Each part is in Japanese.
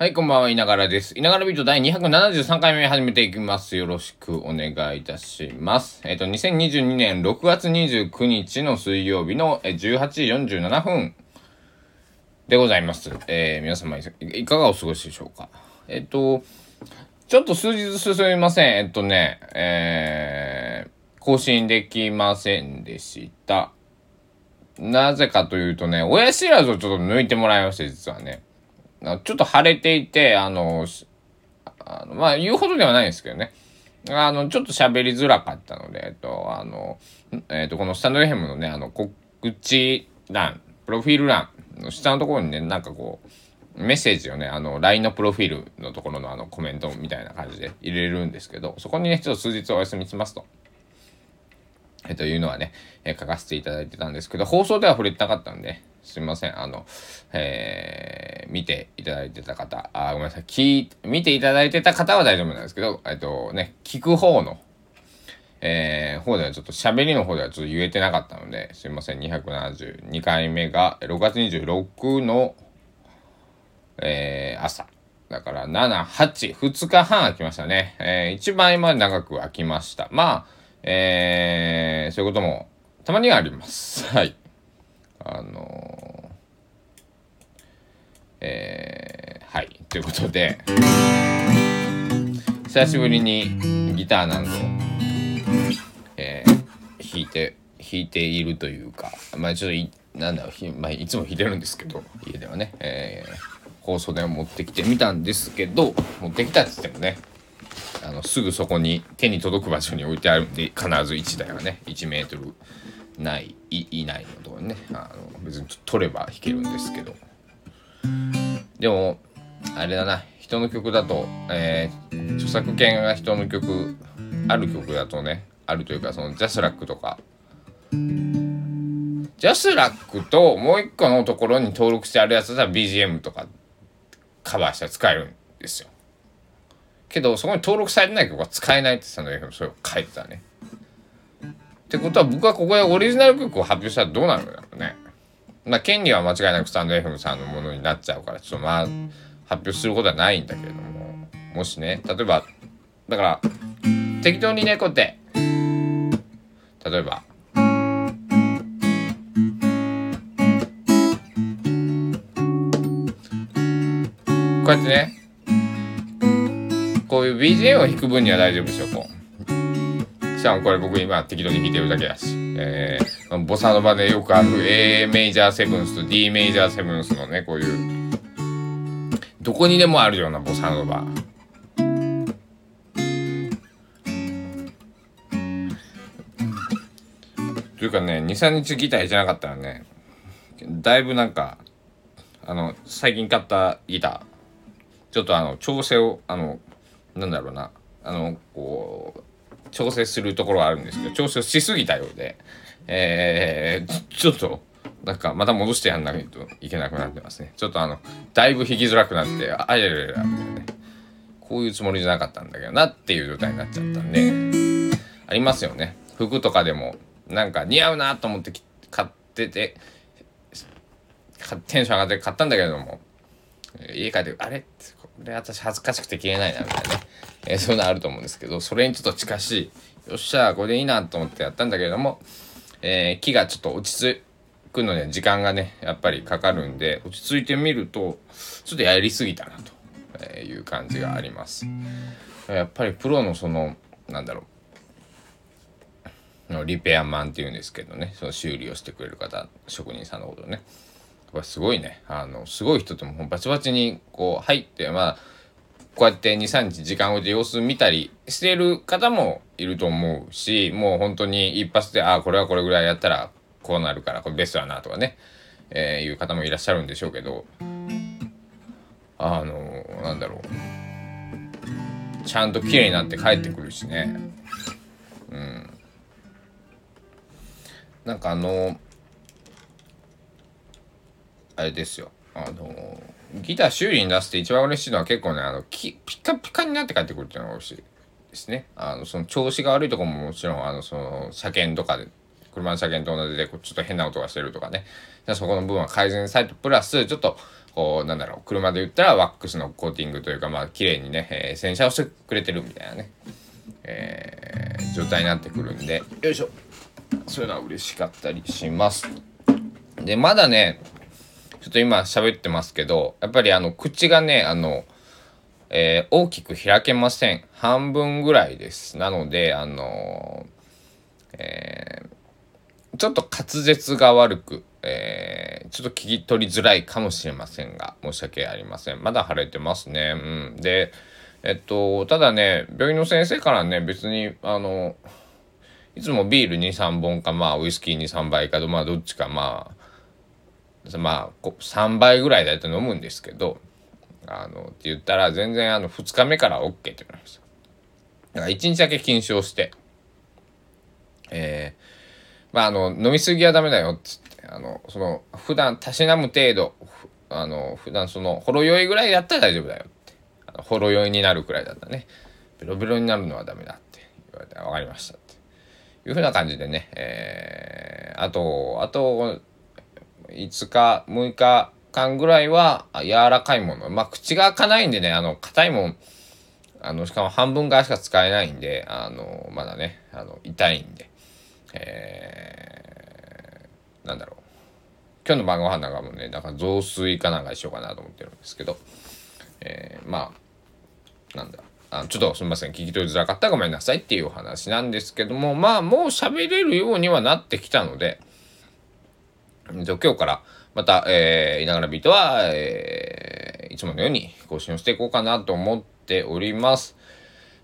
はい、こんばんは、いながらです。いながらビート第273回目始めていきます。よろしくお願いいたします。2022年6月29日の水曜日の18時47分でございます。皆様いかがお過ごしでしょうか。ちょっと数日進みません。更新できませんでした。なぜかというとね、親知らずをちょっと抜いてもらいました、実はね。ちょっと腫れていて、言うほどではないんですけどね。ちょっと喋りづらかったので、このスタンドFMのね、告知欄、プロフィール欄の下のところにね、なんかこう、メッセージをね、LINE のプロフィールのところのコメントみたいな感じで入れるんですけど、そこにね、ちょっと数日お休みしますと。いうのはね、書かせていただいてたんですけど、放送では触れてなかったんで、すみません。見ていただいてた方、ごめんなさい。見ていただいてた方は大丈夫なんですけど、聞く方の、方ではちょっと喋りの方ではちょっと言えてなかったので、すみません。272回目が6月26の、朝。だから、7、8、2日半空きましたね。一番今長く空きました。まあ、そういうこともたまにはあります。はい。はい。ということで、久しぶりにギターなどを、弾いているというか、まあちょっといつも弾いてるんですけど、家ではね、放送で持ってきてみたんですけど、持ってきたって言ってもね、すぐそこに手に届く場所に置いてあるんで、必ず1台はね、1メートルない以内のところにね、別に取れば弾けるんですけど、でもあれだな、人の曲だと、著作権が人の曲ある曲だとね、あるというか、そのジャスラックともう一個のところに登録してあるやつだったら BGM とかカバーしたら使えるんですよ。けどそこに登録されてない曲は使えないってそのそれを書いてたね。ってことは僕はここでオリジナル曲を発表したらどうなるんだろうね。まあ権利は間違いなくスタンド FM さんのものになっちゃうから、ちょっとまあ発表することはないんだけれども、もしね、例えばだから適当にね、こうやって例えばこうやってね。こういう BGM を弾く分には大丈夫でしょ、こう。しかもこれ僕今適当に弾いてるだけだし、ボサノバでよくある A メジャーセブンスと D メジャーセブンスのね、こういうどこにでもあるようなボサノバというかね、 2,3 日ギター弾いてなかったらね、だいぶなんか最近買ったギターちょっと調整をなんだろうな、こう調整するところはあるんですけど、調整しすぎたようで、ちょっとなんかまた戻してやんないといけなくなってますね。ちょっとだいぶ弾きづらくなって、あれれれれ、ね、こういうつもりじゃなかったんだけどなっていう状態になっちゃったんで、ありますよね。服とかでもなんか似合うなと思ってテンション上がって買ったんだけれども、家帰ってあれって、これ私恥ずかしくて着れないなみたいなね、そういうのあると思うんですけど、それにちょっと近しい、よっしゃこれでいいなと思ってやったんだけれども、気がちょっと落ち着くのに時間がねやっぱりかかるんで、落ち着いてみるとちょっとやりすぎたなという感じがあります。やっぱりプロのそのなんだろうのリペアマンっていうんですけどね、その修理をしてくれる方、職人さんのことね、すごいね、すごい人ってもうバチバチにこう入って、まあ、こうやって 2,3 日時間を置いて様子見たりしてる方もいると思うし、もう本当に一発で、ああこれはこれぐらいやったらこうなるからこれベストだなとかね、いう方もいらっしゃるんでしょうけど、なんだろう、ちゃんと綺麗になって帰ってくるしね、うん、なんかあれですよ、ギター修理に出して一番嬉しいのは結構ね、ピカピカになって帰ってくるっていうのが嬉しいですね。その調子が悪いところももちろん、その車検とかで、車の車検と同じでちょっと変な音がしてるとかね、そこの部分は改善されて、プラスちょっとこうなんだろう、車で言ったらワックスのコーティングというか、まあ綺麗にね、洗車をしてくれてるみたいなね、状態になってくるんで、よいしょ、そういうのは嬉しかったりします。でまだねちょっと今喋ってますけど、やっぱり口がね大きく開けません。半分ぐらいです。なのでちょっと滑舌が悪く、ちょっと聞き取りづらいかもしれませんが、申し訳ありません。まだ腫れてますね。うん、で、ただね、病院の先生からね、別に、いつもビール2、3本か、まあ、ウイスキー2、3杯か、まあ、どっちか、まあ、3杯ぐらいだと飲むんですけど、って言ったら、全然、2日目から OK って言われました。だから、1日だけ禁酒をして、まあ、飲みすぎはダメだよって言って、その、普段たしなむ程度、普段その、ほろ酔いぐらいだったら大丈夫だよって。ほろ酔いになるくらいだったらね、ベロベロになるのはダメだって言われて、わかりましたって。いうふうな感じでね、あと、5日、6日間ぐらいは、柔らかいもの。まあ、口が開かないんでね、硬いもん、しかも半分からしか使えないんで、まだね、痛いんで。なんだろう、今日の晩ご飯なんかもね、なんか雑炊かなんかしようかなと思ってるんですけど、まあなんだ、ちょっとすみません、聞き取りづらかったらごめんなさいっていうお話なんですけども、まあもう喋れるようにはなってきたので、今日からまたいながらビートは、いつものように更新をしていこうかなと思っております。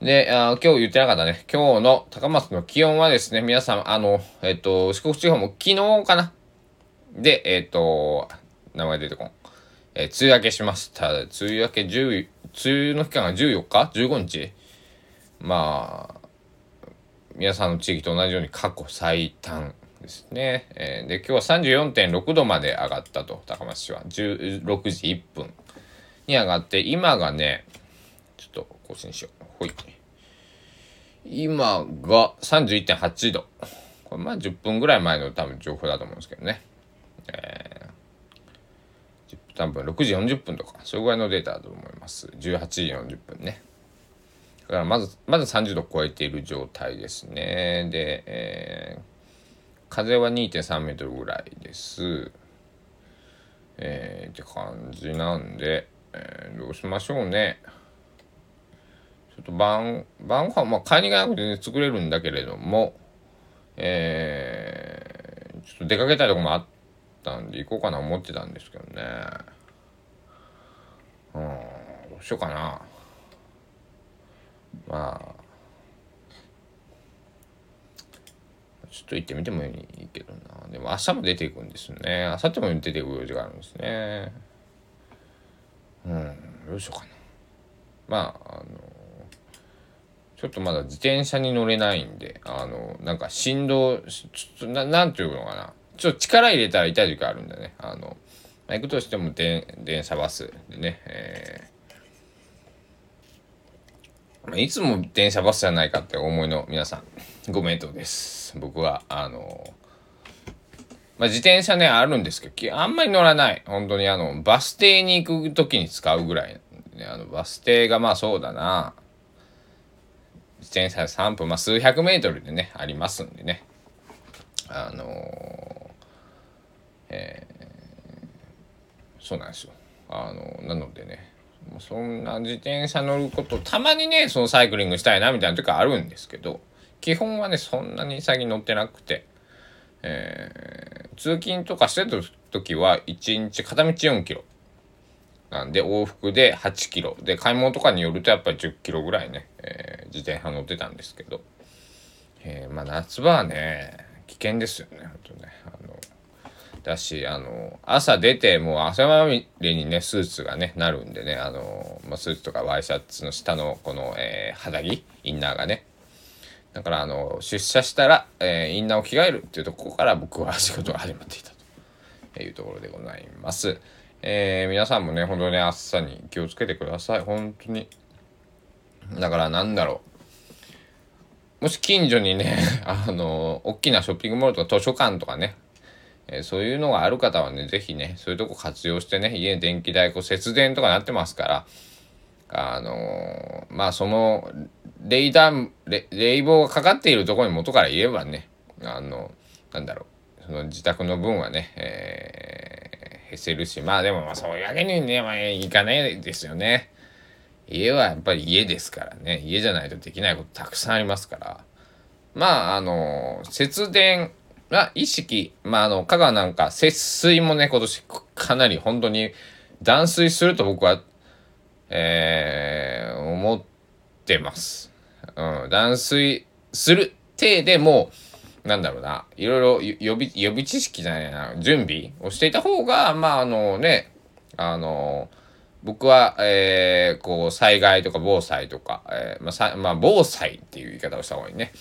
で、今日言ってなかったね。今日の高松の気温はですね、皆さん、四国地方も昨日かなで、名前出てこん。梅雨明けしました。梅雨明け梅雨の期間が14日 ?15 日まあ、皆さんの地域と同じように過去最短ですね。で、今日は 34.6 度まで上がったと、高松市は。16時1分に上がって、今がね、ちょっと更新しよう。今が 31.8 度。これまあ10分ぐらい前の多分情報だと思うんですけどね。多分6時40分とか、それぐらいのデータだと思います。18時40分ね。だからまず30度超えている状態ですね。で、風は 2.3 メートルぐらいです。って感じなんで、どうしましょうね。晩ご飯、まあ、買いに行かなくて、ね、作れるんだけれども、ちょっと出かけたいとこもあったんで行こうかな思ってたんですけどね。どうしようかな。まあちょっと行ってみてもいいけどな。でも明日も出ていくんですね。明後日も出ていく用事があるんですね。どうしようかな。まあちょっとまだ自転車に乗れないんで、なんか振動、なんていうのかな。ちょっと力入れたら痛い時あるんだね。行くとしても電車バスでね、いつも電車バスじゃないかって思いの皆さん、ご名答です。僕は、まあ、自転車ね、あるんですけど、あんまり乗らない。本当にバス停に行く時に使うぐらい、ね。バス停がまあそうだな。自転車3分、まあ、数百メートルでね、ありますんでね。そうなんですよ。なのでね、そんな自転車乗ること、たまにね、そのサイクリングしたいなみたいな時はあるんですけど、基本はね、そんなに最近乗ってなくて、通勤とかしてる時は、1日片道4キロ。なんで往復で8キロで買い物とかによるとやっぱり10キロぐらいね、自転車乗ってたんですけど、まあ夏場はね危険ですよね本当ね。だし朝出てもう汗まみれにねスーツがねなるんでね、まあ、スーツとかワイシャツの下のこの、肌着インナーがね、だから出社したら、インナーを着替えるっていうとこから僕は仕事が始まっていたというところでございます。皆さんもね、本当に暑さに気をつけてください。本当に。だからなんだろう。もし近所にね、大きなショッピングモールとか図書館とかね、そういうのがある方はね、ぜひね、そういうとこ活用してね、家に電気代、こう節電とかなってますから、まあその冷房がかかっているところに元から言えばね、その自宅の分はね、減せるし、まあでもまあそういうわけにね、まあいかないですよね。家はやっぱり家ですからね、家じゃないとできないことたくさんありますから、まあ節電は意識、まあ香川なんか節水もね、今年かなり本当に断水すると僕は、思ってます。うん、断水する体でもう、いろいろ予備知識じゃないな、準備をしていた方が、まあ僕は、こう災害とか防災とか、防災っていう言い方をした方がいいね。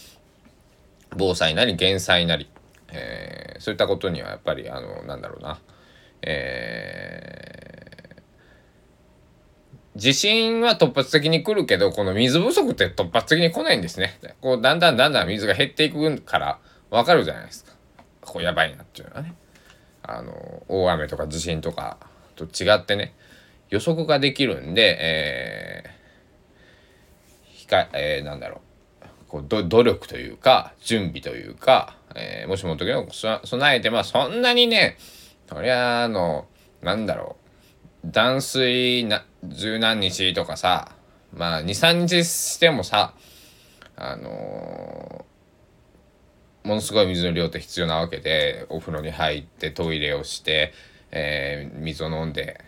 防災なり減災なり、そういったことにはやっぱり地震は突発的に来るけど、この水不足って突発的に来ないんですね。こうだんだん水が減っていくから分かるじゃないですか。こうやばいなっていうのはね、大雨とか地震とかと違ってね、予測ができるんで、努力というか準備というか、もしもの時の備えて、まあそんなにね、とりゃ断水十何日とかさ、まあ 2,3 日してもさ、ものすごい水の量って必要なわけで、お風呂に入ってトイレをして、水を飲んで、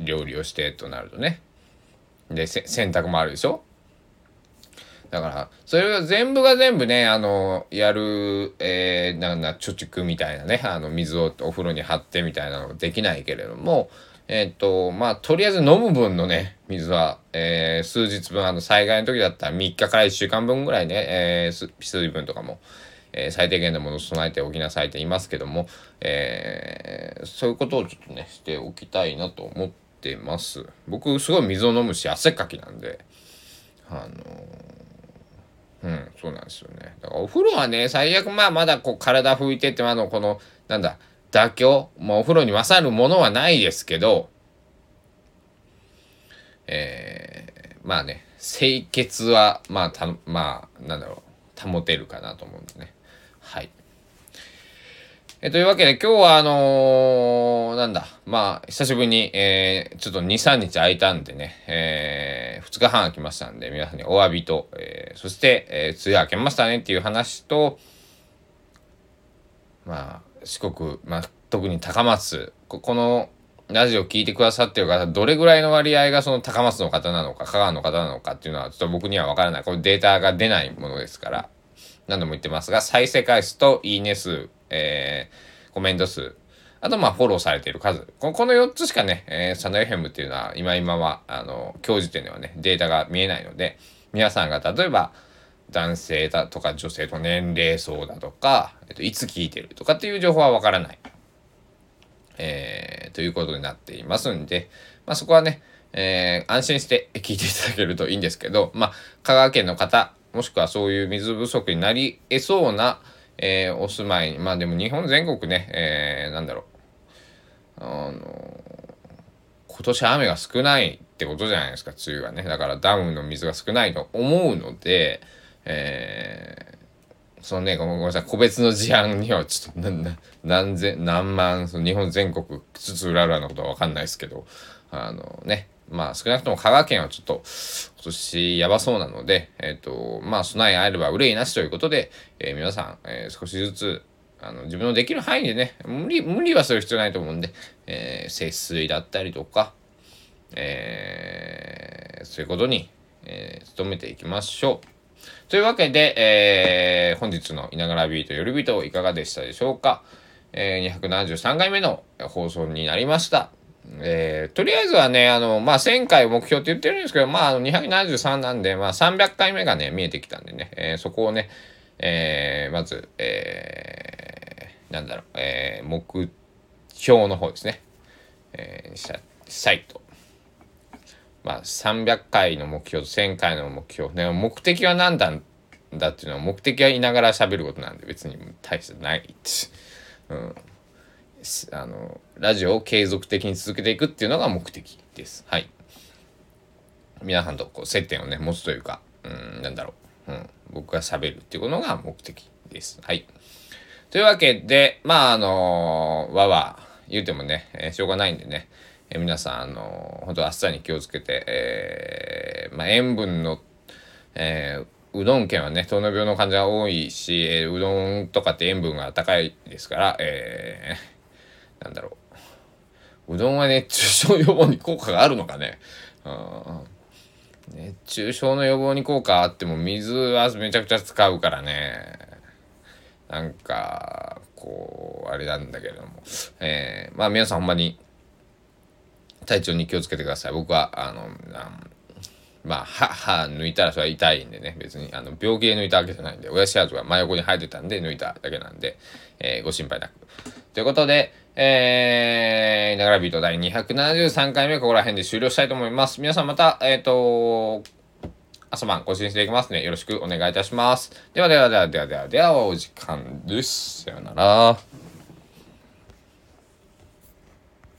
料理をしてとなるとね、で洗濯もあるでしょ。だからそれが全部ね、やる、貯蓄みたいなね、水をお風呂に張ってみたいなのができないけれども、まあとりあえず飲む分のね水は、数日分、災害の時だったら3日から1週間分ぐらいね、水分とかも、最低限のものを備えておきなさいって言いますけども、そういうことをちょっとねしておきたいなと思ってます。僕すごい水を飲むし汗かきなんで、そうなんですよね。だからお風呂はね、最悪まあまだこう体拭いてって、妥協、まあお風呂に勝るものはないですけど、まあね、清潔は保てるかなと思うんですね。はい。というわけで今日は久しぶりに、ちょっと 2,3 日空いたんでね、2日半空きましたんで、皆さんにお詫びと、そして、梅雨明けましたねっていう話と、四国、特に高松、このラジオ聞いてくださってる方、どれぐらいの割合がその高松の方なのか、香川の方なのかっていうのはちょっと僕にはわからない。これデータが出ないものですから、何度も言ってますが、再生回数といいね数、コメント数、あとフォローされている数、この4つしかね、スタンドFMっていうのは今は今日時点ではねデータが見えないので、皆さんが例えば男性だとか女性と年齢層だとか、いつ聞いてるとかっていう情報はわからない、ということになっていますんで、そこはね、安心して聞いていただけるといいんですけど、香川県の方、もしくはそういう水不足になり得そうなお住まいに、でも日本全国ね、今年雨が少ないってことじゃないですか、梅雨はね。だからダムの水が少ないと思うので、ごめんなさい、個別の事案にはちょっと何万、その日本全国つつ裏々のことは分かんないですけど、少なくとも香川県はちょっと今年やばそうなので、備えあれば憂いなしということで、皆さん、少しずつ自分のできる範囲でね、無理はする必要ないと思うんで、節水だったりとか、そういうことに、努めていきましょう。というわけで、本日のいながらビートよりビートいかがでしたでしょうか。273回目の放送になりました。とりあえずはね、1000回を目標って言ってるんですけど、273なんで、300回目がね見えてきたんでね、そこをね、まず、目標の方ですね、したいと。300回の目標と1000回の目標ね、目的は何なんだっていうのは、目的はいながら喋ることなんで別に大してないうん、ラジオを継続的に続けていくっていうのが目的です。はい。皆さんとこう接点をね、持つというか、僕が喋るっていうのが目的です。はい。というわけで、まあ、言うてもね、しょうがないんでね、皆さん、本当暑さに気をつけて、塩分の、うどん県はね、糖尿病の患者が多いし、うどんとかって塩分が高いですから、うどんは熱中症予防に効果があるのかね。熱中症の予防に効果あっても、水はめちゃくちゃ使うからね。なんか、こう、あれなんだけれども。まあ皆さんほんまに、体調に気をつけてください。僕は、まあ、歯抜いたらそれは痛いんでね、別に病気で抜いたわけじゃないんで、親知らずが真横に生えてたんで抜いただけなんで、ご心配なく。ということで、ながらビート第273回目ここら辺で終了したいと思います。皆さんまた、朝晩更新していきますね。よろしくお願いいたします。ではではお時間です。さよなら。